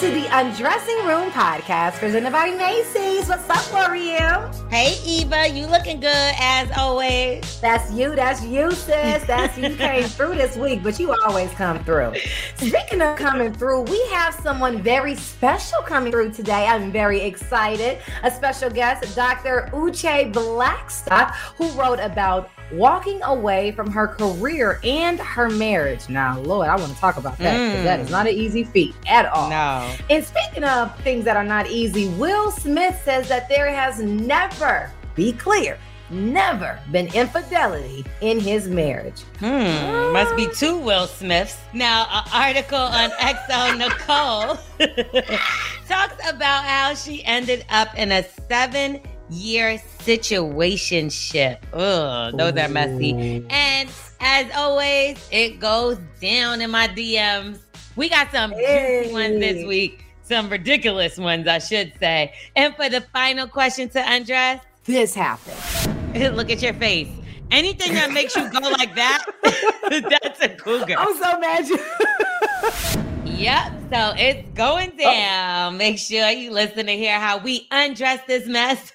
To the Undressing Room Podcast, presented by Macy's. What's up, Lore'l? Hey, Eva, you looking good as always. That's you, sis. That's you came through this week, but you always come through. Speaking of coming through, we have someone very special coming through today. I'm very excited. A special guest, Dr. Uché Blackstock, who wrote about walking away from her career and her marriage. Now, Lord, I want to talk about that, because that is not an easy feat at all. No. And speaking of things that are not easy, Will Smith says that there has never been infidelity in his marriage. Must be two Will Smiths. Now, an article on XO Nicole talks about how she ended up in a 7-year situationship. Ugh, those are messy. And as always, it goes down in my DMs. We got some juicy ones this week. Some ridiculous ones, I should say. And for the final question to undress, this happened. Look at your face. Anything that makes you go like that, that's a cougar. I'm so mad you. Yep, so it's going down. Oh. Make sure you listen to hear how we undress this mess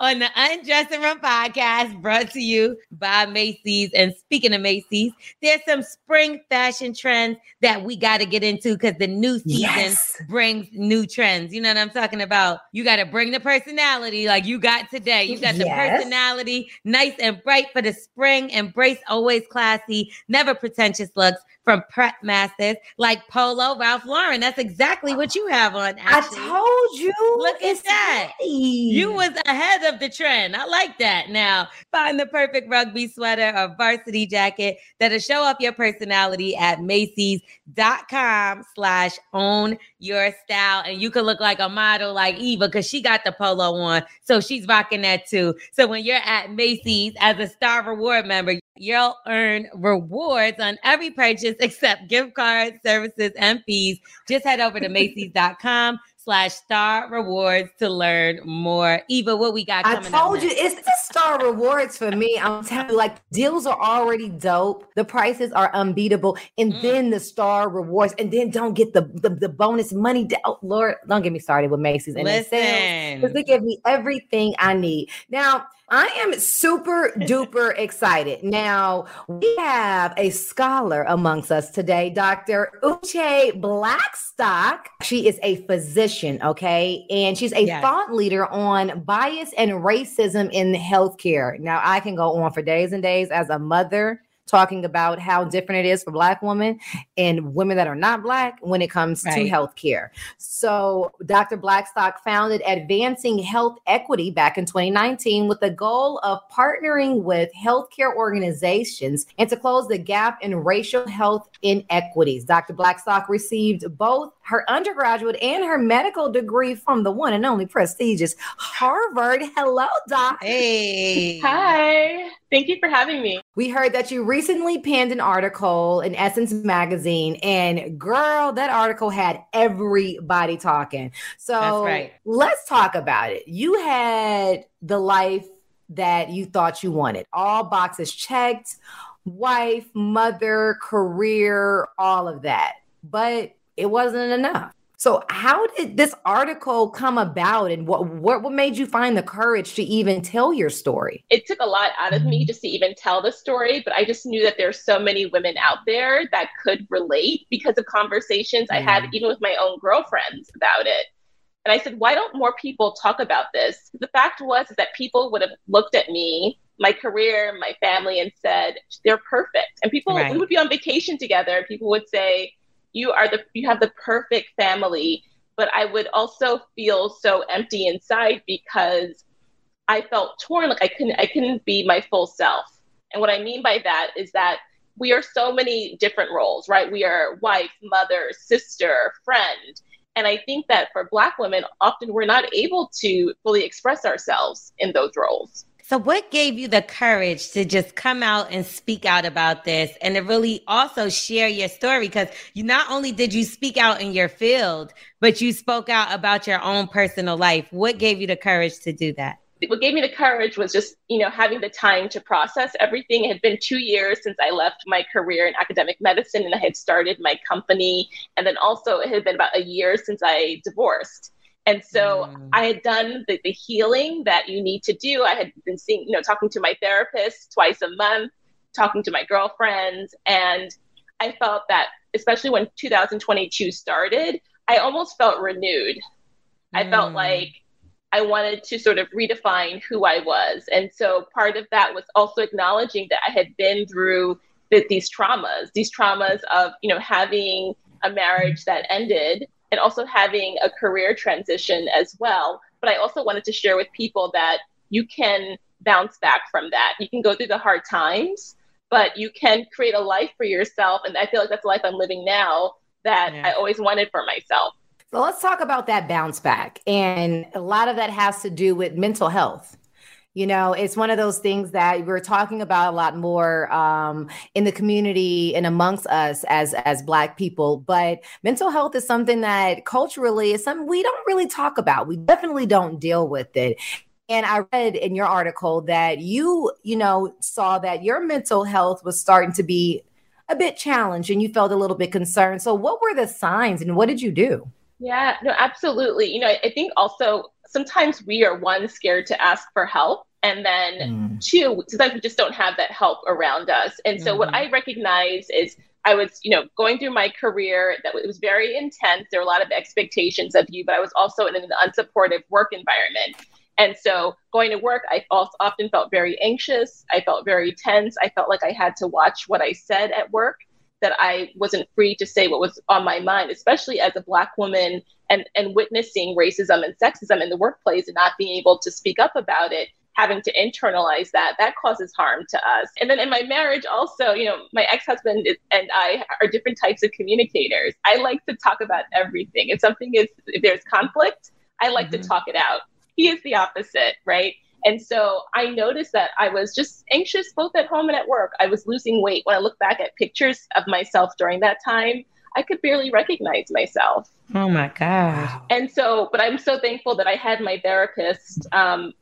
on the Undressing Room Podcast, brought to you by Macy's. And speaking of Macy's, there's some spring fashion trends that we got to get into, because the new season brings new trends. You know what I'm talking about? You got to bring the personality like you got today. You got the personality, nice and bright for the spring. Embrace always classy, never pretentious looks from prep masters like Polo Ralph Lauren. That's exactly what you have on, actually. I told you. Look at that. Ready. You was ahead of the trend. I like that. Now, find the perfect rugby sweater or varsity jacket that'll show off your personality at Macy's.com/ownyourstyle. And you can look like a model like Eva, because she got the polo on, so she's rocking that too. So when you're at Macy's as a Star Reward member, you'll earn rewards on every purchase except gift cards, services, and fees. Just head over to Macy's.com/StarRewards to learn more. Eva, what we got coming up? I told you, it's the Star Rewards for me. I'm telling you, like, deals are already dope. The prices are unbeatable. And then the Star Rewards. And then don't get the bonus money. Oh, Lord, don't get me started with Macy's and their sales, because they give me everything I need. Now, I am super duper excited. Now, we have a scholar amongst us today, Dr. Uché Blackstock. She is a physician, okay? And she's a thought leader on bias and racism in healthcare. Now, I can go on for days and days as a mother, talking about how different it is for Black women and women that are not Black when it comes to healthcare. So Dr. Blackstock founded Advancing Health Equity back in 2019 with the goal of partnering with healthcare organizations and to close the gap in racial health inequities. Dr. Blackstock received both her undergraduate and her medical degree from the one and only prestigious Harvard. Hello, Doc. Hey. Hi. Thank you for having me. We heard that you recently penned an article in Essence Magazine, and girl, that article had everybody talking. So let's talk about it. You had the life that you thought you wanted. All boxes checked, wife, mother, career, all of that. But it wasn't enough. So how did this article come about, and what made you find the courage to even tell your story? It took a lot out of me just to even tell the story, but I just knew that there's so many women out there that could relate because of conversations I had even with my own girlfriends about it. And I said, why don't more people talk about this? The fact was that people would have looked at me, my career, my family, and said, they're perfect. And people, we would be on vacation together, and people would say, you have the perfect family. But I would also feel so empty inside because I felt torn. Like I couldn't be my full self. And what I mean by that is that we are so many different roles, right? We are wife, mother, sister, friend. And I think that for Black women, often we're not able to fully express ourselves in those roles. So what gave you the courage to just come out and speak out about this and to really also share your story? Because you not only did you speak out in your field, but you spoke out about your own personal life. What gave you the courage to do that? What gave me the courage was just, having the time to process everything. It had been 2 years since I left my career in academic medicine and I had started my company. And then also it had been about a year since I divorced. And so I had done the healing that you need to do. I had been seeing, talking to my therapist twice a month, talking to my girlfriends. And I felt that, especially when 2022 started, I almost felt renewed. I felt like I wanted to sort of redefine who I was. And so part of that was also acknowledging that I had been through these traumas of, having a marriage that ended and also having a career transition as well. But I also wanted to share with people that you can bounce back from that. You can go through the hard times, but you can create a life for yourself. And I feel like that's the life I'm living now that I always wanted for myself. So let's talk about that bounce back. And a lot of that has to do with mental health. It's one of those things that we're talking about a lot more in the community and amongst us as Black people. But mental health is something that culturally is something we don't really talk about. We definitely don't deal with it. And I read in your article that you saw that your mental health was starting to be a bit challenged and you felt a little bit concerned. So what were the signs and what did you do? Yeah, no, absolutely. I think also sometimes we are one, scared to ask for help. And then two, sometimes we just don't have that help around us. And so what I recognize is I was, going through my career that it was very intense. There were a lot of expectations of you, but I was also in an unsupportive work environment. And so going to work, I often felt very anxious. I felt very tense. I felt like I had to watch what I said at work, that I wasn't free to say what was on my mind, especially as a Black woman and witnessing racism and sexism in the workplace and not being able to speak up about it, having to internalize that causes harm to us. And then in my marriage also, my ex-husband and I are different types of communicators. I like to talk about everything. If there's conflict, I like to talk it out. He is the opposite, right? And so I noticed that I was just anxious both at home and at work. I was losing weight. When I look back at pictures of myself during that time, I could barely recognize myself. Oh my God. And so, but I'm so thankful that I had my therapist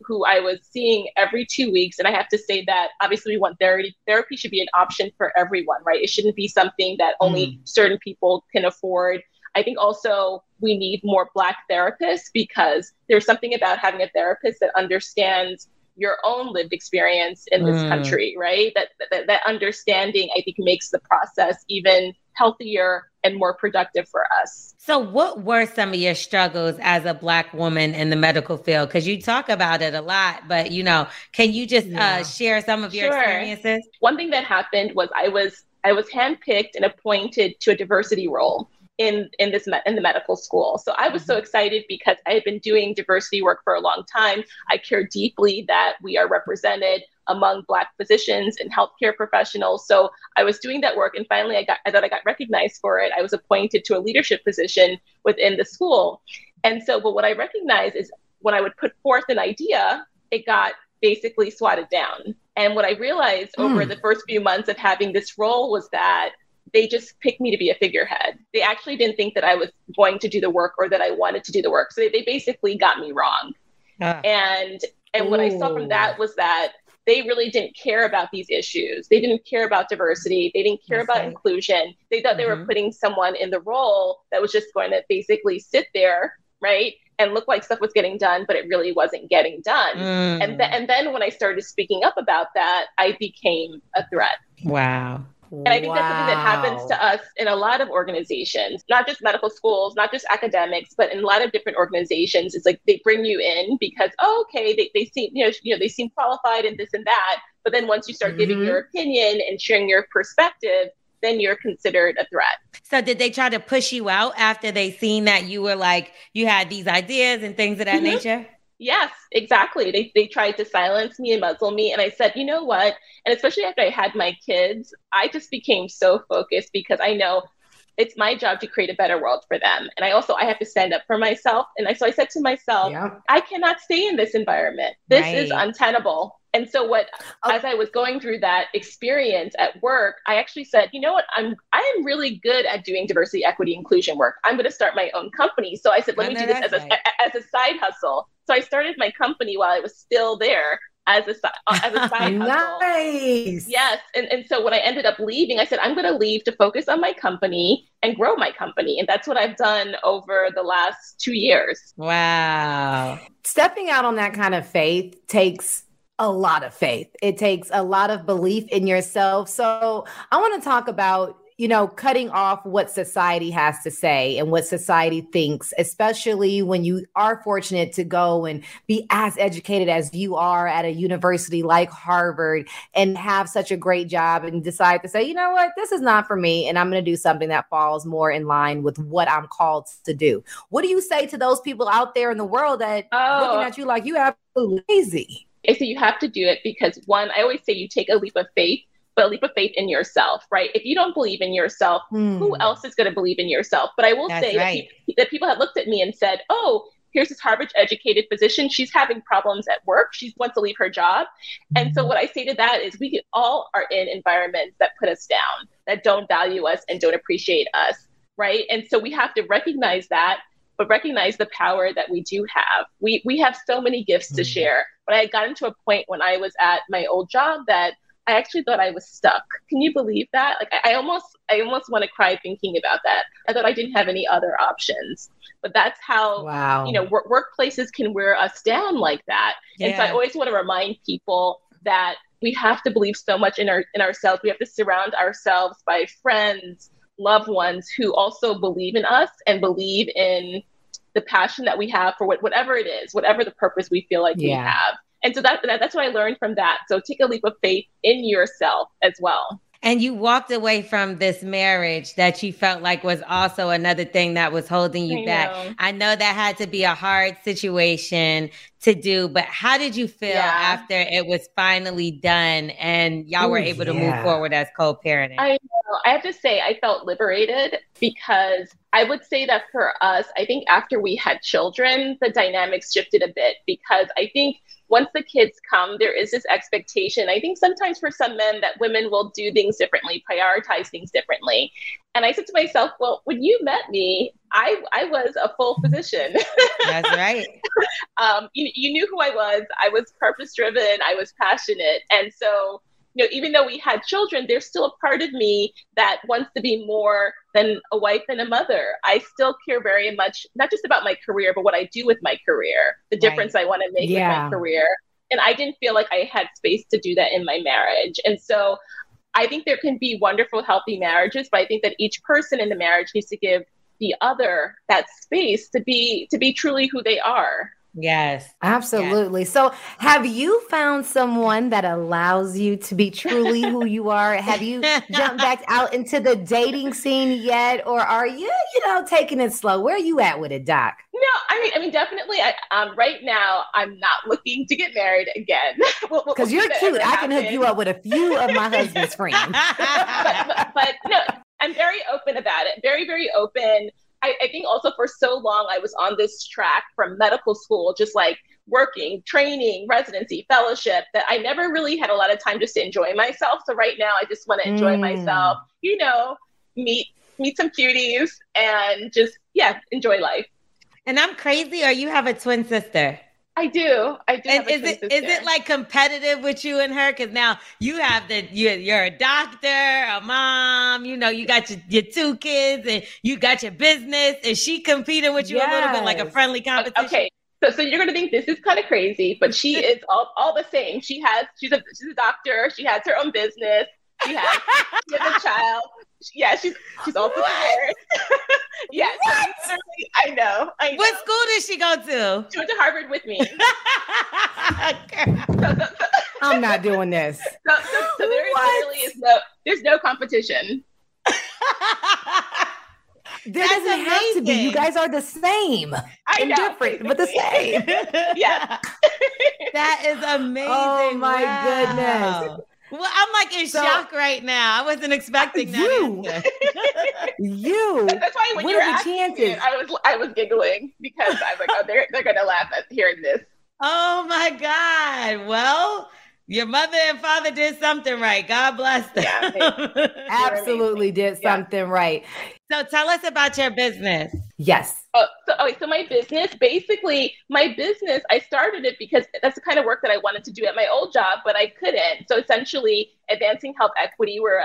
who I was seeing every 2 weeks. And I have to say that obviously we want therapy. Therapy should be an option for everyone, right? It shouldn't be something that only certain people can afford. I think also we need more Black therapists because there's something about having a therapist that understands your own lived experience in this country, right? That understanding, I think, makes the process even healthier and more productive for us. So what were some of your struggles as a Black woman in the medical field? Because you talk about it a lot, but, can you just share some of your experiences? One thing that happened was I was handpicked and appointed to a diversity role in the medical school. So I was so excited because I had been doing diversity work for a long time. I care deeply that we are represented among Black physicians and healthcare professionals. So I was doing that work and finally I thought I got recognized for it. I was appointed to a leadership position within the school. And so, but what I recognized is when I would put forth an idea, it got basically swatted down. And what I realized over the first few months of having this role was that they just picked me to be a figurehead. They actually didn't think that I was going to do the work or that I wanted to do the work. So they basically got me wrong. And what I saw from that was that they really didn't care about these issues. They didn't care about diversity. They didn't care about inclusion. They thought they were putting someone in the role that was just going to basically sit there, right? And look like stuff was getting done, but it really wasn't getting done. And then when I started speaking up about that, I became a threat. Wow. And I think that's something that happens to us in a lot of organizations, not just medical schools, not just academics, but in a lot of different organizations. It's like they bring you in because, they seem qualified and this and that. But then once you start giving your opinion and sharing your perspective, then you're considered a threat. So did they try to push you out after they seen that you were like, you had these ideas and things of that nature? Yes, exactly. They tried to silence me and muzzle me. And I said, you know what? And especially after I had my kids, I just became so focused because I know it's my job to create a better world for them. And I have to stand up for myself. And so I said to myself, I cannot stay in this environment. This is untenable. And so as I was going through that experience at work, I actually said, you know what, I am really good at doing diversity, equity, inclusion work. I'm going to start my own company. So I said, let me do this as a side hustle. So I started my company while I was still there as a side hustle. Nice. Yes. And so when I ended up leaving, I said, I'm going to leave to focus on my company and grow my company. And that's what I've done over the last 2 years. Wow. Stepping out on that kind of faith takes a lot of faith. It takes a lot of belief in yourself. So I want to talk about, cutting off what society has to say and what society thinks, especially when you are fortunate to go and be as educated as you are at a university like Harvard and have such a great job and decide to say, you know what, this is not for me. And I'm going to do something that falls more in line with what I'm called to do. What do you say to those people out there in the world that looking at you like you absolutely lazy? I say you have to do it because one, I always say you take a leap of faith, but a leap of faith in yourself, right? If you don't believe in yourself, who else is going to believe in yourself? But I will say that people have looked at me and said, oh, here's this Harvard-educated physician. She's having problems at work. She wants to leave her job. And so what I say to that is we all are in environments that put us down, that don't value us and don't appreciate us, right? And so we have to recognize that, but recognize the power that we do have. We have so many gifts to share. But I got into a point when I was at my old job that I actually thought I was stuck. Can you believe that? Like I almost want to cry thinking about that. I thought I didn't have any other options. But that's how workplaces can wear us down like that. Yeah. And so I always want to remind people that we have to believe so much in ourselves. We have to surround ourselves by friends, loved ones who also believe in us and believe in the passion that we have for whatever it is, whatever the purpose we feel like we have. And so that's what I learned from that. So take a leap of faith in yourself as well. And you walked away from this marriage that you felt like was also another thing that was holding you back. I know that had to be a hard situation to do, but how did you feel after it was finally done and y'all were able to move forward as co-parenting? I know. I have to say I felt liberated because I would say that for us, I think after we had children, the dynamics shifted a bit because I think once the kids come, there is this expectation, I think sometimes for some men, that women will do things differently, prioritize things differently. And I said to myself, well, when you met me, I was a full physician. That's right. You knew who I was. I was purpose-driven. I was passionate. And so, even though we had children, there's still a part of me that wants to be more than a wife and a mother. I still care very much, not just about my career, but what I do with my career, the difference I want to make with my career. And I didn't feel like I had space to do that in my marriage. And so I think there can be wonderful, healthy marriages, but I think that each person in the marriage needs to give the other that space to be truly who they are. Yes. Absolutely. Yes. So have you found someone that allows you to be truly who you are? Have you jumped back out into the dating scene yet? Or are you, taking it slow? Where are you at with it, Doc? No, I mean, definitely. Right now, I'm not looking to get married again. Because you're cute. I can hook you up with a few of my husband's friends. but no, I'm very open about it. Very, very open. I think also for so long, I was on this track from medical school, just like working, training, residency, fellowship, that I never really had a lot of time just to enjoy myself. So right now I just want to enjoy myself, meet some cuties and just, enjoy life. And I'm crazy, or you have a twin sister? I do. And is it like competitive with you and her? Because now you have you're a doctor, a mom. You got your two kids, and you got your business. Is she competing with you a little bit, like a friendly competition? Okay, so you're gonna think this is kind of crazy, but she is all the same. She's a doctor. She has her own business. She has a child. She's also married. What? So I know. What school did she go to? She went to Harvard with me. so, I'm not doing this. So there really is no competition. That doesn't amazing. Have to be. You guys are the same. I know. Different, but the same. Yeah. That is amazing. Oh my goodness. Well, I'm like in shock right now. I wasn't expecting that. You. That's why when you were asking me, I was giggling because I was like, oh, they're gonna laugh at hearing this. Oh my God. Well, your mother and father did something right. God bless them. Yeah, absolutely did something right. So tell us about your business. Yes. So my business, I started it because that's the kind of work that I wanted to do at my old job, but I couldn't. So essentially, Advancing Health Equity, we're a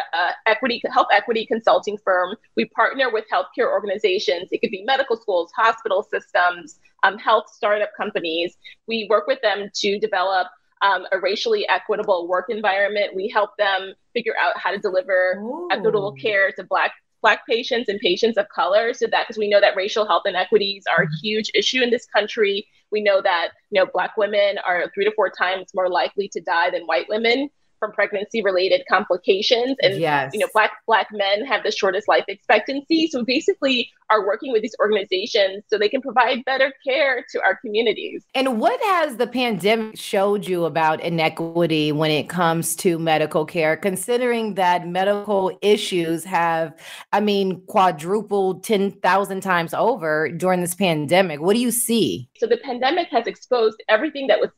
health equity consulting firm. We partner with healthcare organizations. It could be medical schools, hospital systems, health startup companies. We work with them to develop a racially equitable work environment. We help them figure out how to deliver equitable care to Black patients and patients of color, so that because we know that racial health inequities are a huge issue in this country. We know that, you know, Black women are 3 to 4 times more likely to die than white women from pregnancy-related complications. And, you know, Black men have the shortest life expectancy. So we basically are working with these organizations so they can provide better care to our communities. And what has the pandemic showed you about inequity when it comes to medical care, considering that medical issues have, I mean, quadrupled 10,000 times over during this pandemic? What do you see? So the pandemic has exposed everything that was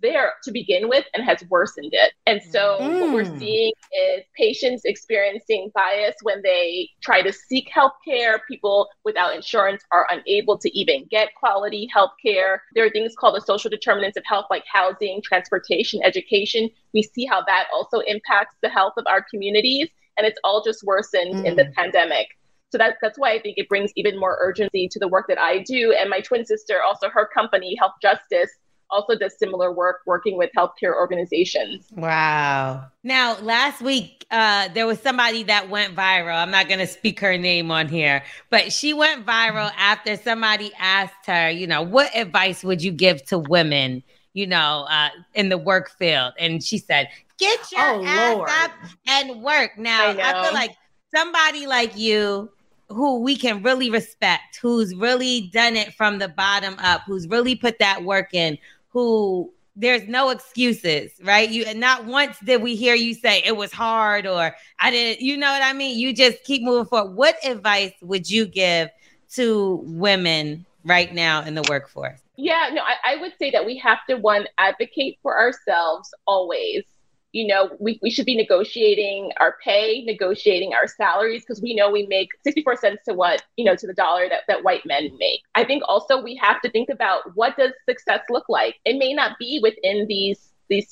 there to begin with and has worsened it. And so what we're seeing is patients experiencing bias when they try to seek healthcare. People without insurance are unable to even get quality healthcare. There are things called the social determinants of health, like housing, transportation, education. We see how that also impacts the health of our communities, and it's all just worsened in the pandemic. So that's why I think it brings even more urgency to the work that I do. And my twin sister, also her company, Health Justice, also does similar work working with healthcare organizations. Wow. Now, last week, there was somebody that went viral. I'm not going to speak her name on here, but she went viral after somebody asked her, you know, what advice would you give to women, you know, in the work field? And she said, get your ass up and work. Now, I feel like somebody like you, who we can really respect, who's really done it from the bottom up, who's really put that work in, who there's no excuses, right? You, and not once did we hear you say it was hard or I didn't, you know what I mean? You just keep moving forward. What advice would you give to women right now in the workforce? Yeah, no, I would say that we have to, one, advocate for ourselves always. You know, we should be negotiating our pay, negotiating our salaries, because we know we make 64 cents to what, you know, to the dollar that white men make. I think also we have to think about what does success look like? It may not be within these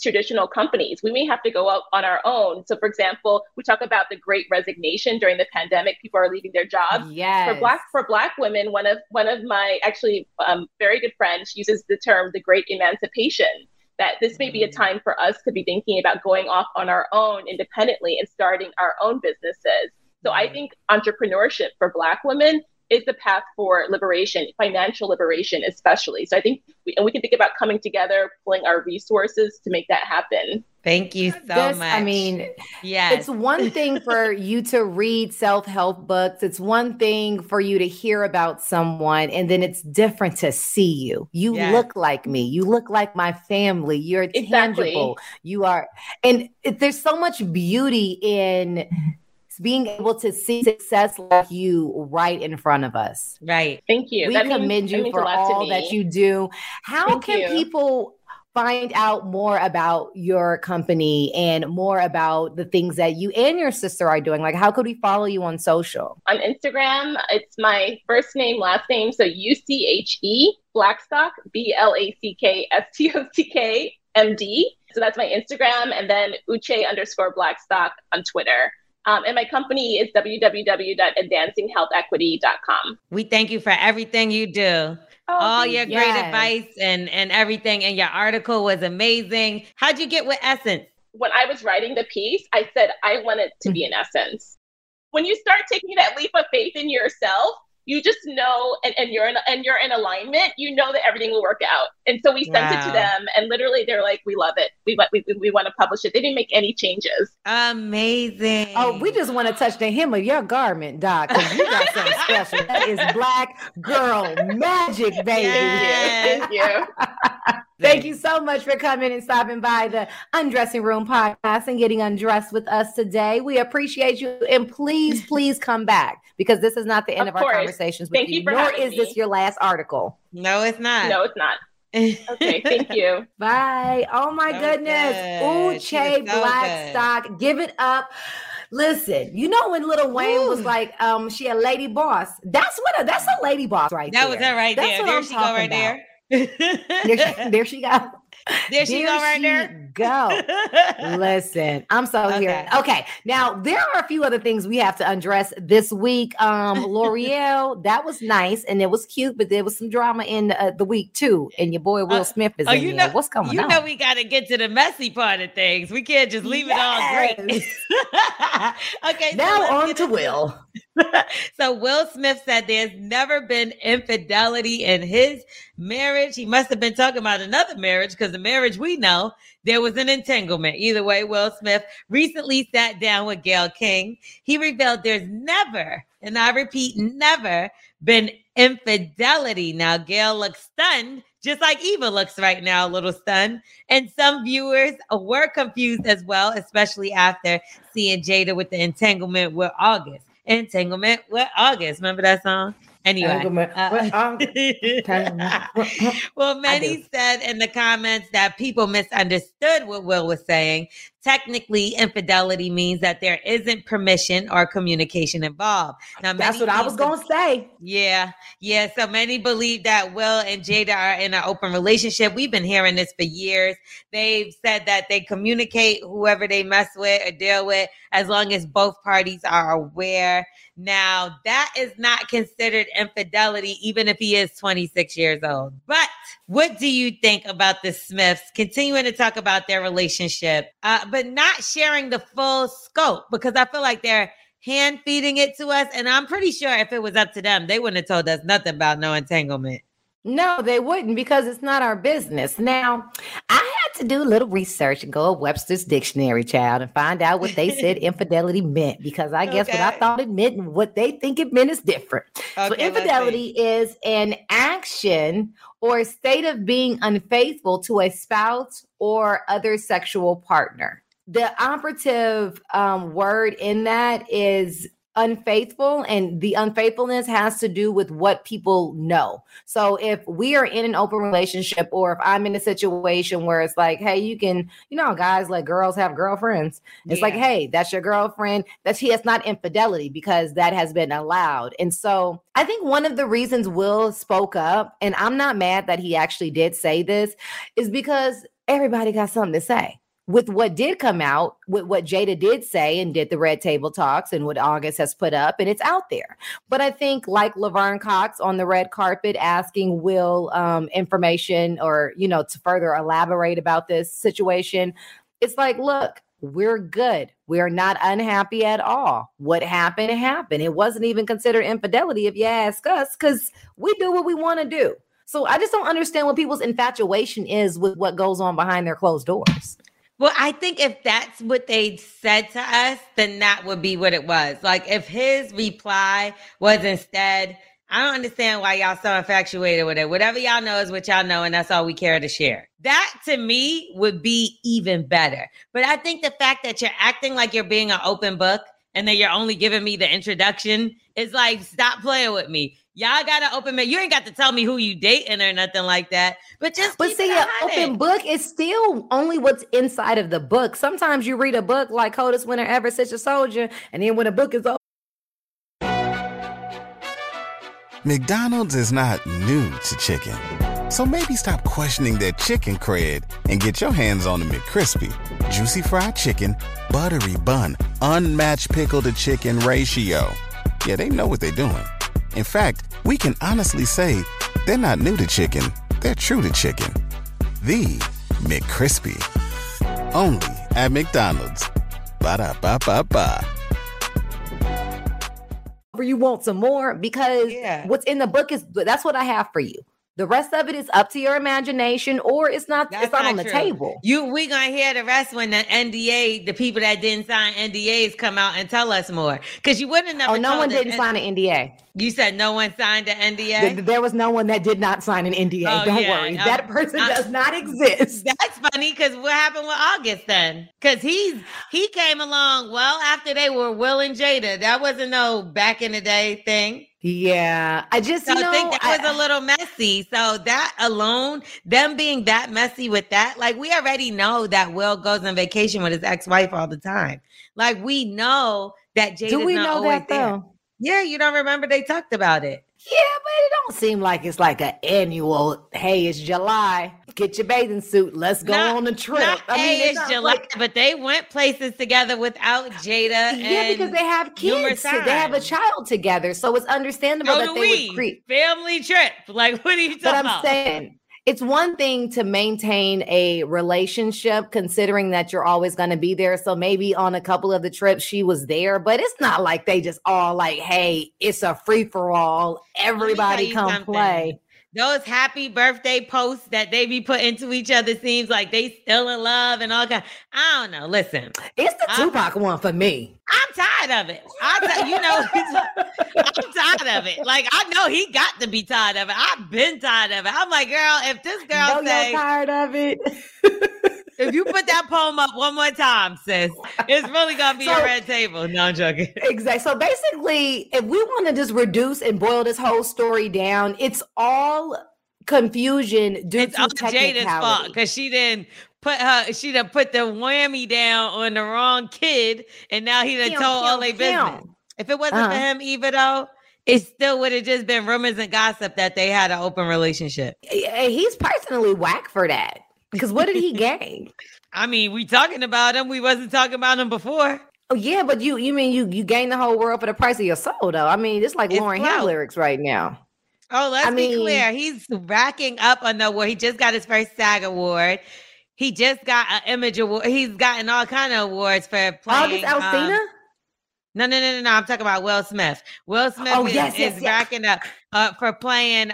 traditional companies. We may have to go out on our own. So, for example, we talk about the Great Resignation during the pandemic. People are leaving their jobs. Yes. For Black women, one of my actually very good friends uses the term the Great Emancipation. That this may be a time for us to be thinking about going off on our own independently and starting our own businesses. So I think entrepreneurship for Black women is the path for liberation, financial liberation especially. So I think we can think about coming together, pulling our resources to make that happen. Thank you so much. I mean, it's one thing for you to read self-help books. It's one thing for you to hear about someone, and then it's different to see you. You look like me. You look like my family. You're tangible. You are. And there's so much beauty in being able to see success like you right in front of us. Right. Thank you. We commend you for all that you do. How can people find out more about your company and more about the things that you and your sister are doing? Like, how could we follow you on social? On Instagram, it's my first name, last name. So UCHE Blackstock, BLACKSTOCK MD. So that's my Instagram. And then Uche_Blackstock on Twitter. And my company is www.advancinghealthequity.com. We thank you for everything you do. All your great advice and everything. And your article was amazing. How'd you get with Essence? When I was writing the piece, I said I wanted to be in Essence. When you start taking that leap of faith in yourself, you just know, and you're in alignment, you know that everything will work out. And so we sent it to them, and literally they're like, we love it. We want to publish it. They didn't make any changes. Amazing. Oh, we just want to touch the hem of your garment, Doc, because you got something special. That is Black girl magic, baby. Yes. Thank you. Thank you so much for coming and stopping by the Undressing Room Podcast and getting undressed with us today. We appreciate you. And please, please come back, because this is not the end of our conversations with you. Nor is this your last article. No, it's not. No, it's not. Okay, thank you. Bye. Oh, my goodness. Uché Blackstock. Give it up. Listen, you know when Lil Wayne was like, she a lady boss. That's a lady boss right there. That was her right there. There she go right there. There she go. Listen, I'm so here. Okay, now there are a few other things we have to undress this week. L'Oreal, that was nice and it was cute, but there was some drama in the week too. And your boy Will Smith is in there. What's going on? You know we got to get to the messy part of things. We can't just leave it all great. Okay, now so on to Will. So Will Smith said there's never been infidelity in his marriage. He must have been talking about another marriage, because the marriage we know, there was an entanglement. Either way, Will Smith recently sat down with Gayle King. He revealed there's never, and I repeat, never been infidelity. Now, Gayle looks stunned, just like Eva looks right now, a little stunned. And some viewers were confused as well, especially after seeing Jada with the entanglement with August. Entanglement with August. Remember that song? Anyway. Well, many said in the comments that people misunderstood what Will was saying. Technically, infidelity means that there isn't permission or communication involved. Now, that's what I was going to say. Yeah. So many believe that Will and Jada are in an open relationship. We've been hearing this for years. They've said that they communicate whoever they mess with or deal with, as long as both parties are aware. Now, that is not considered infidelity, even if he is 26 years old. But what do you think about the Smiths continuing to talk about their relationship, but not sharing the full scope? Because I feel like they're hand feeding it to us. And I'm pretty sure if it was up to them, they wouldn't have told us nothing about no entanglement. No, they wouldn't, because it's not our business. Now, I had to do a little research and go to Webster's Dictionary, child, and find out what they said infidelity meant, because I guess what I thought it meant and what they think it meant is different. Okay, so infidelity is an action or a state of being unfaithful to a spouse or other sexual partner. The operative word in that is unfaithful, and the unfaithfulness has to do with what people know. So if we are in an open relationship, or if I'm in a situation where it's like, hey, you can, you know, guys let girls have girlfriends. It's like, hey, that's your girlfriend. That's not infidelity, because that has been allowed. And so I think one of the reasons Will spoke up, and I'm not mad that he actually did say this, is because everybody got something to say. With what did come out, with what Jada did say and did the Red Table Talks and what August has put up, and it's out there. But I think like Laverne Cox on the red carpet asking Will information or, you know, to further elaborate about this situation, it's like, look, we're good. We're not unhappy at all. What happened, happened. It wasn't even considered infidelity if you ask us, because we do what we want to do. So I just don't understand what people's infatuation is with what goes on behind their closed doors. Well, I think if that's what they said to us, then that would be what it was. Like, if his reply was instead, I don't understand why y'all so infatuated with it. Whatever y'all know is what y'all know, and that's all we care to share. That, to me, would be even better. But I think the fact that you're acting like you're being an open book and that you're only giving me the introduction is like, stop playing with me. Y'all got to open me. You ain't got to tell me who you dating or nothing like that. But see, an open book is still only what's inside of the book. Sometimes you read a book like Coldest Winter Ever, Sister Souljah, and then when a book is over. McDonald's is not new to chicken. So maybe stop questioning their chicken cred and get your hands on the McCrispy. Juicy fried chicken, buttery bun, unmatched pickle to chicken ratio. Yeah, they know what they're doing. In fact, we can honestly say they're not new to chicken. They're true to chicken. The McCrispy. Only at McDonald's. Ba-da-ba-ba-ba. you want some more, because what's in the book is, that's what I have for you. The rest of it is up to your imagination, or it's not. That's it's not on the table. We're gonna hear the rest when the NDA, the people that didn't sign NDAs, come out and tell us more. Because you wouldn't have. Oh, no one didn't sign an NDA. You said no one signed an NDA. There was no one that did not sign an NDA. Oh, Don't worry, that person does not exist. That's funny, because what happened with August then? Because he came along well after they were Will and Jada. That wasn't no back in the day thing. Yeah, I just think that was a little messy. So that alone, them being that messy with that, like, we already know that Will goes on vacation with his ex-wife all the time. Like, we know that Jada's not always there. Yeah, you don't remember they talked about it. Yeah, but it don't seem like it's like an annual, hey, it's July, get your bathing suit, let's go on a trip. It's July, like, but they went places together without Jada. Yeah, because they have kids. They have a child together. So it's understandable that they would creep. Family trip. Like, what are you talking about? But I'm saying, it's one thing to maintain a relationship, considering that you're always going to be there. So maybe on a couple of the trips she was there, but it's not like they just all like, hey, it's a free for all. Everybody come play. Those happy birthday posts that they be putting to each other seems like they still in love and all kind. I don't know. Listen, it's the Tupac one for me. I'm tired of it. I'm tired of it. Like, I know he got to be tired of it. I've been tired of it. I'm like, girl, if this girl says tired of it, if you put that poem up one more time, sis, it's really gonna be a red table. No, I'm joking. Exactly. So basically, if we want to just reduce and boil this whole story down, it's all confusion due to technicality. Jada's fault, because she didn't put the whammy down on the wrong kid, and now he done told all their business. If it wasn't for him, Eva, though, it still would have just been rumors and gossip that they had an open relationship. He's personally whack for that, because what did he gain? I mean, we talking about him. We wasn't talking about him before. Oh yeah, but you mean you gain the whole world for the price of your soul, though. I mean, it's like Lauryn Hill lyrics right now. Oh, let's be clear. He's racking up an award. He just got his first SAG award. He just got an Image award. He's gotten all kind of awards for playing. August Alsina? No. I'm talking about Will Smith. Will Smith is racking up for playing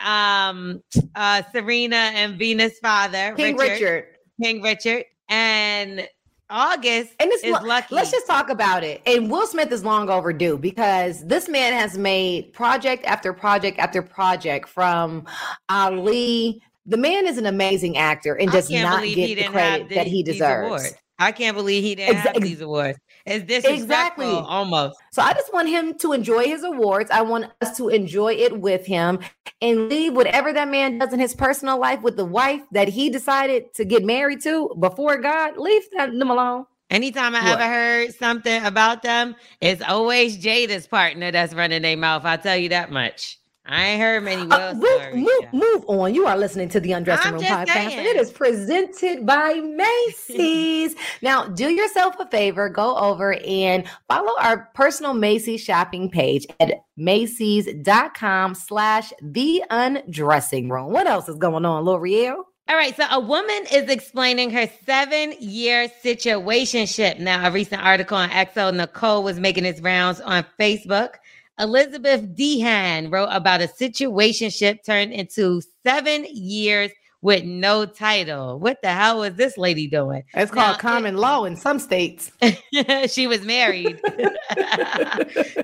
Serena and Venus' father, King Richard, and August is lucky. Let's just talk about it. And Will Smith is long overdue, because this man has made project after project after project, from Ali. The man is an amazing actor and does not get the credit that he deserves. I can't believe he didn't have these awards. It's disrespectful, almost. So I just want him to enjoy his awards. I want us to enjoy it with him, and leave whatever that man does in his personal life with the wife that he decided to get married to before God. Leave them alone. Anytime I ever heard something about them, it's always Jada's partner that's running their mouth. I'll tell you that much. I ain't heard many move on. You are listening to the Undressing Room Podcast, and it is presented by Macy's. Now, do yourself a favor. Go over and follow our personal Macy's shopping page at Macy's.com/theundressingroom. What else is going on, L'Oreal? All right, so a woman is explaining her 7-year situationship. Now, a recent article on XO Nicole was making its rounds on Facebook. Elizabeth Dehan wrote about a situationship turned into 7 years with no title. What the hell was this lady doing? It's called common law in some states. She was married.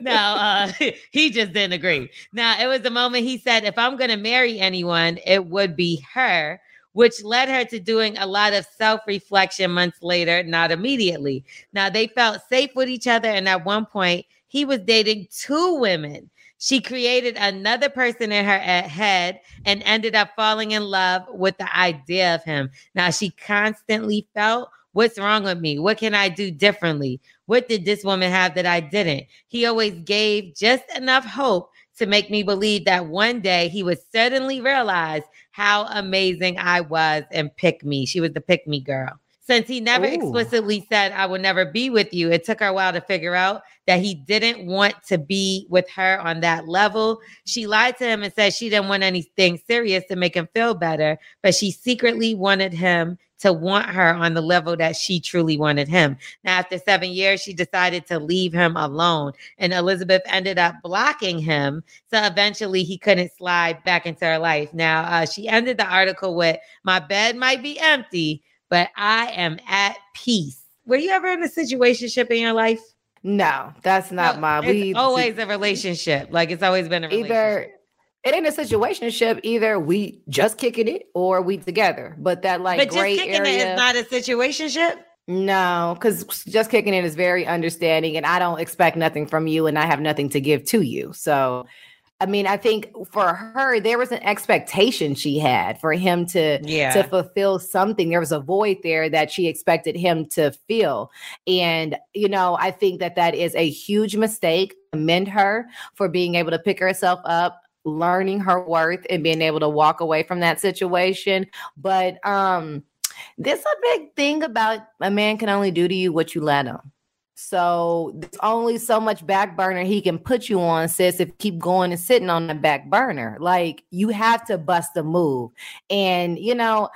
No, he just didn't agree. Now, it was the moment he said, if I'm going to marry anyone, it would be her, which led her to doing a lot of self-reflection months later, not immediately. Now, they felt safe with each other, and at one point, he was dating two women. She created another person in her head and ended up falling in love with the idea of him. Now, she constantly felt, what's wrong with me? What can I do differently? What did this woman have that I didn't? He always gave just enough hope to make me believe that one day he would suddenly realize how amazing I was and pick me. She was the pick me girl. Since he never explicitly said, I will never be with you, it took her a while to figure out that he didn't want to be with her on that level. She lied to him and said she didn't want anything serious to make him feel better, but she secretly wanted him to want her on the level that she truly wanted him. Now, after 7 years, she decided to leave him alone, and Elizabeth ended up blocking him, so eventually he couldn't slide back into her life. Now, she ended the article with, my bed might be empty, but I am at peace. Were you ever in a situationship in your life? No, that's not It's always a relationship. Like, it's always been a relationship. It ain't a situationship. Either we just kicking it or we together. But that like gray area. But just kicking it is not a situationship? No, because just kicking it is very understanding, and I don't expect nothing from you, and I have nothing to give to you. So, I mean, I think for her, there was an expectation she had for him to fulfill something. There was a void there that she expected him to fill. And, you know, I think that that is a huge mistake. Commend her for being able to pick herself up, learning her worth, and being able to walk away from that situation. But there's a big thing about a man can only do to you what you let him. So there's only so much back burner he can put you on, sis, if you keep going and sitting on the back burner. Like, you have to bust a move. And, you know,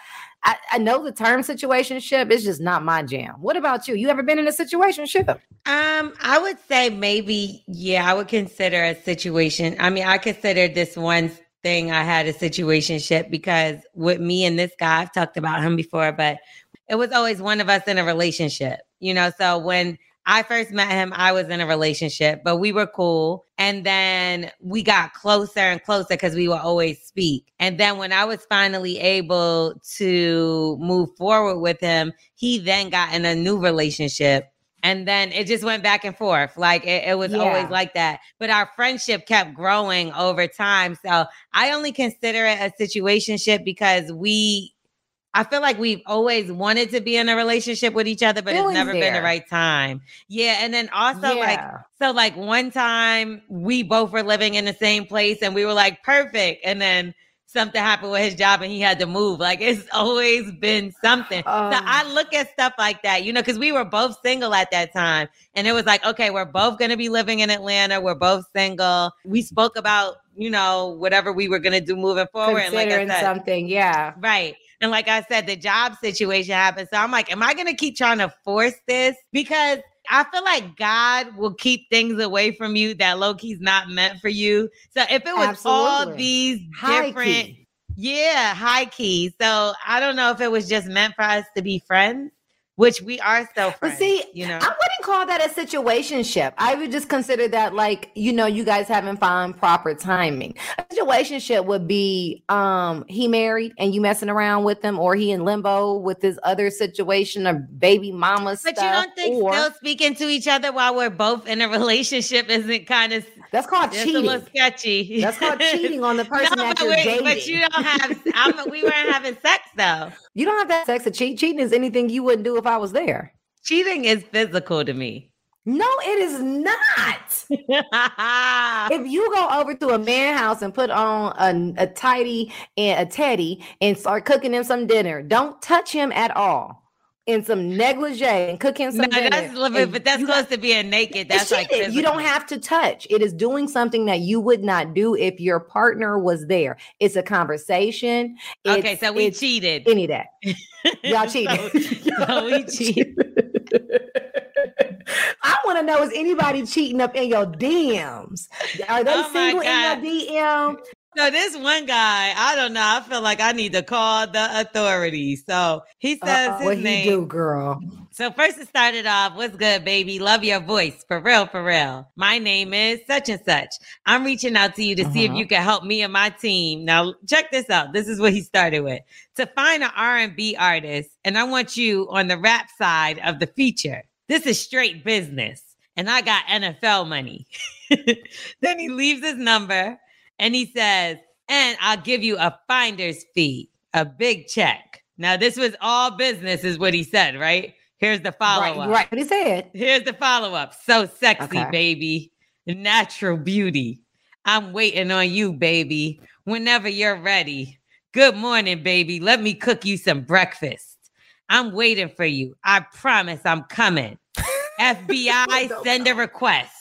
I know the term situationship is just not my jam. What about you? You ever been in a situationship? I would say maybe, I would consider a situation. I mean, I considered this one thing I had a situationship because with me and this guy, I've talked about him before, but it was always one of us in a relationship, you know? So when I first met him, I was in a relationship, but we were cool. And then we got closer and closer because we would always speak. And then when I was finally able to move forward with him, he then got in a new relationship. And then it just went back and forth. Like, it was always like that. But our friendship kept growing over time. So I only consider it a situationship because I feel like we've always wanted to be in a relationship with each other, but it's never been the right time. Yeah. And then also like one time we both were living in the same place and we were like, perfect. And then something happened with his job and he had to move. Like, it's always been something. So I look at stuff like that, you know, cause we were both single at that time. And it was like, okay, we're both going to be living in Atlanta. We're both single. We spoke about, you know, whatever we were going to do moving forward. Considering and like I said, something. Yeah. Right. And like I said, the job situation happened. So I'm like, am I going to keep trying to force this? Because I feel like God will keep things away from you that low-key's not meant for you. So if it was all these different, high key. So I don't know if it was just meant for us to be friends, which we are still friends. But see, you know? I wouldn't call that a situationship. I would just consider that like, you know, you guys haven't found proper timing. A situationship would be he married and you messing around with him, or he in limbo with this other situation or baby mama stuff. But you don't think still speaking to each other while we're both in a relationship isn't kind of... That's called cheating. A little sketchy. That's called cheating on the person that you're dating. But you don't have... we weren't having sex, though. You don't have that sex to cheat. Cheating is anything you wouldn't do if I was there. Cheating is physical to me. No, it is not. If you go over to a man's house and put on a tidy and a teddy and start cooking him some dinner, don't touch him at all. In some negligee and cooking some dinner. But that's close to being naked. That's like physical. You don't have to touch. It is doing something that you would not do if your partner was there. It's a conversation. Okay, so we cheated. Any of that. Y'all cheated. So we cheated. I want to know, is anybody cheating up in your DMs? Are they single in your DM? So this one guy, I don't know. I feel like I need to call the authorities. So he says his name. What you do, girl? So first it started off, what's good, baby? Love your voice. For real, for real. My name is such and such. I'm reaching out to you to see if you can help me and my team. Now, check this out. This is what he started with. To find an R&B artist, and I want you on the rap side of the feature. This is straight business, and I got NFL money. Then he leaves his number. And he says, and I'll give you a finder's fee, a big check. Now, this was all business is what he said, right? Here's the follow-up. Right, what he said. Here's the follow-up. So sexy, baby. Natural beauty. I'm waiting on you, baby. Whenever you're ready. Good morning, baby. Let me cook you some breakfast. I'm waiting for you. I promise I'm coming. FBI, send a request.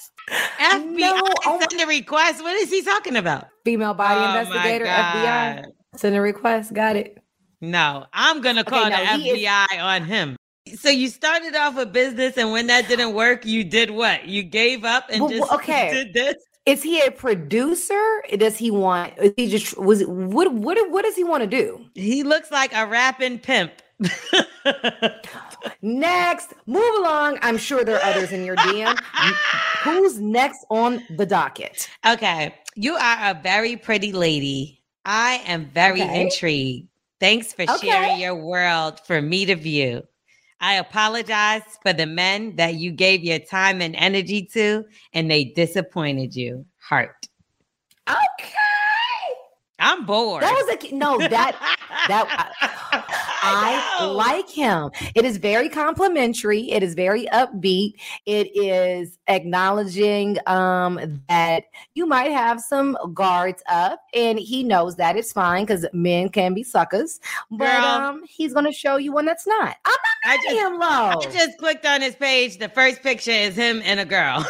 FBI, send a request. What is he talking about? Female body investigator, FBI. Send a request. Got it. No, I'm going to call the FBI on him. So you started off a business, and when that didn't work, you did what? You gave up and did this? Is he a producer? Does he want, is he just, was it, what does he want to do? He looks like a rapping pimp. Next, move along. I'm sure there are others in your DM. Who's next on the docket? Okay. You are a very pretty lady. I am very intrigued. Thanks for sharing your world for me to view. I apologize for the men that you gave your time and energy to, and they disappointed you. Heart. Okay. I'm bored. That was a, I like him. It is very complimentary. It is very upbeat. It is acknowledging that you might have some guards up, and he knows that it's fine because men can be suckers. But he's going to show you one that's not. I'm not making him low. I just clicked on his page. The first picture is him and a girl.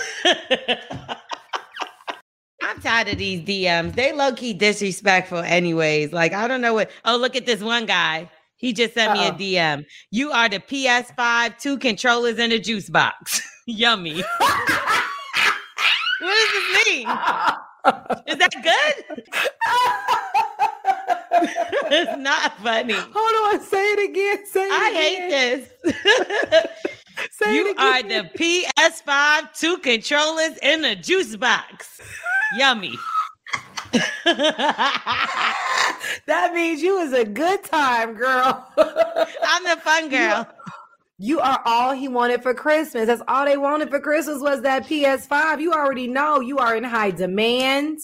I'm tired of these DMs. They low-key disrespectful anyways. Like, I don't know what... Oh, look at this one guy. He just sent me a DM. You are the PS5, 2 controllers, and a juice box. Yummy. What does this mean? Is that good? It's not funny. Hold on. Say it again. I hate this. You are the PS5, 2 controllers, and a juice box. Yummy. That means you was a good time, girl. I'm the fun girl. You are all he wanted for Christmas. That's all they wanted for Christmas was that PS5. You already know you are in high demand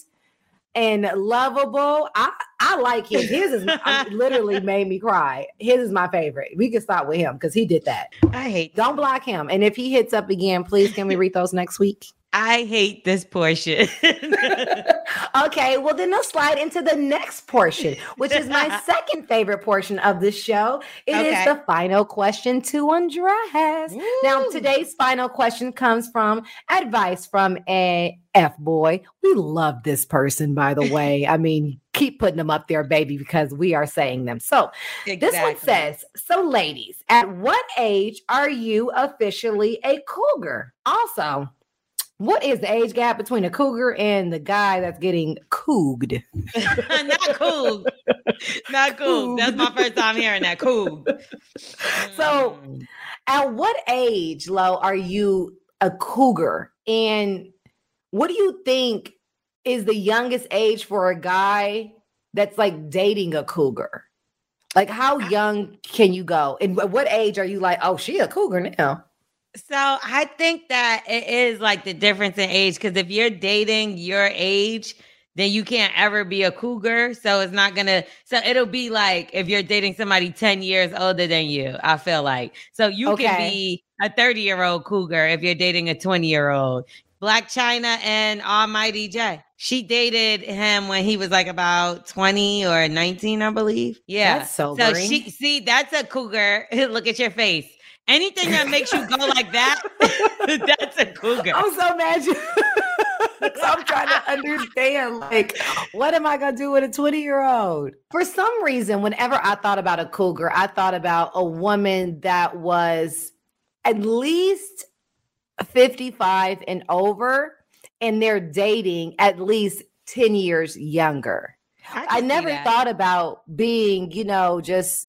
and lovable. I like him. His is literally made me cry. His is my favorite. We can start with him because he did that. I hate him. Don't block him. And if he hits up again, please can we read those next week? I hate this portion. Okay, well then let's slide into the next portion, which is my second favorite portion of the show. It is the final question to undress. Ooh. Now, today's final question comes from advice from a F-boy. We love this person, by the way. I mean, keep putting them up there, baby, because we are saying them. So This one says, so ladies, at what age are you officially a cougar? Also, what is the age gap between a cougar and the guy that's getting cooged? Not coog. That's my first time hearing that, coog. So at what age, Lo, are you a cougar? And what do you think is the youngest age for a guy that's like dating a cougar? Like how young can you go? And at what age are you like, oh, she a cougar now? So I think that it is like the difference in age, because if you're dating your age, then you can't ever be a cougar. So it's not going to, so it'll be like if you're dating somebody 10 years older than you, I feel like. So you can be a 30-year-old cougar if you're dating a 20-year-old. Blac Chyna and Almighty J. She dated him when he was like about 20 or 19, I believe. Yeah. That's sobering. So see, that's a cougar. Look at your face. Anything that makes you go like that, that's a cougar. I'm so mad. I'm trying to understand, like, what am I going to do with a 20-year-old? For some reason, whenever I thought about a cougar, I thought about a woman that was at least 55 and over, and they're dating at least 10 years younger. I never thought about being, just...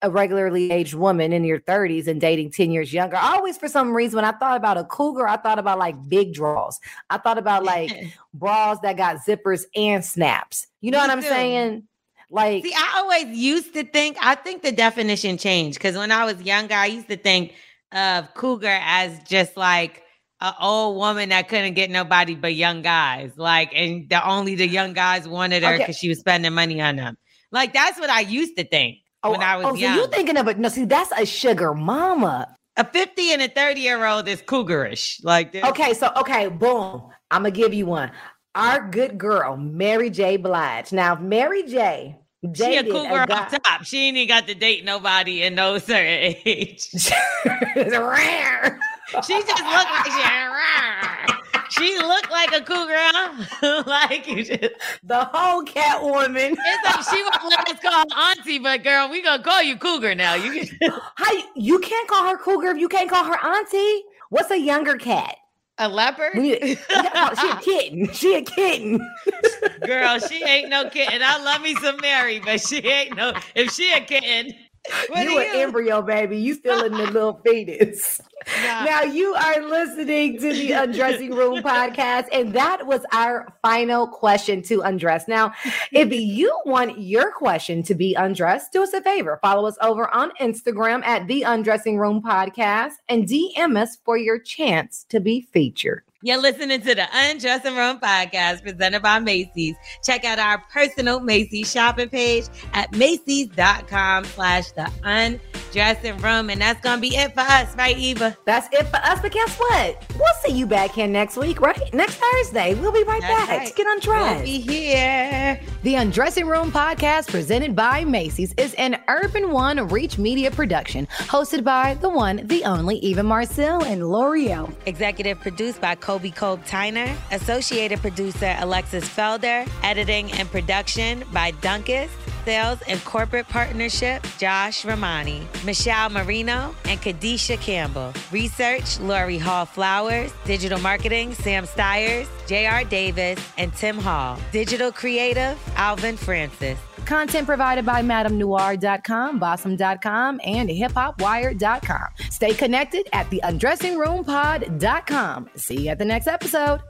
A regularly aged woman in your 30s and dating 10 years younger. I always, for some reason, when I thought about a cougar, I thought about like big draws. I thought about like bras that got zippers and snaps. You know what I'm saying? Like, see, I always used to think, I think the definition changed, because when I was younger, I used to think of cougar as just like an old woman that couldn't get nobody but young guys. Like, and the young guys wanted her because she was spending money on them. Like, that's what I used to think when I was young. So you thinking of it? No, see, that's a sugar mama. A 50 and a 30-year-old is cougarish. Like, boom. I'm gonna give you one. Our good girl, Mary J. Blige. Now, Mary J. She a cougar on top. She ain't even got to date nobody in no certain age. It's rare. She just looked like she's rare. She looked like a cougar. Like, you just, the whole cat woman. It's like she was let us call auntie, but girl, we gonna call you cougar now. You can't call her cougar if you can't call her auntie. What's a younger cat? A leopard? She a kitten. She a kitten. Girl, she ain't no kitten. I love me some Mary, but she ain't no, if she a kitten. You an embryo, baby. You still in the little fetus. Yeah. Now you are listening to the Undressing Room podcast, and that was our final question to undress. Now, if you want your question to be undressed, do us a favor. Follow us over on Instagram at the Undressing Room podcast and DM us for your chance to be featured. You're listening to the Undressing Room podcast presented by Macy's. Check out our personal Macy's shopping page at Macy's.com/theundressing room. And that's going to be it for us, right, Eva? That's it for us. But guess what? We'll see you back here next week, right? Next Thursday. We'll be right back. Right. Get undressed. We'll be here. The Undressing Room podcast presented by Macy's is an Urban One Reach Media production hosted by the one, the only Eva Marcel and Lore'l. Executive produced by Kobe Tyner, associated producer Alexis Felder, editing and production by Dunkus, sales and corporate partnership Josh Romani, Michelle Marino, and Kadisha Campbell. Research Lori Hall Flowers, digital marketing Sam Stiers, JR Davis, and Tim Hall. Digital creative Alvin Francis. Content provided by MadamNoir.com, Bossum.com, and HipHopWire.com. Stay connected at theundressingroompod.com. See you at the next episode.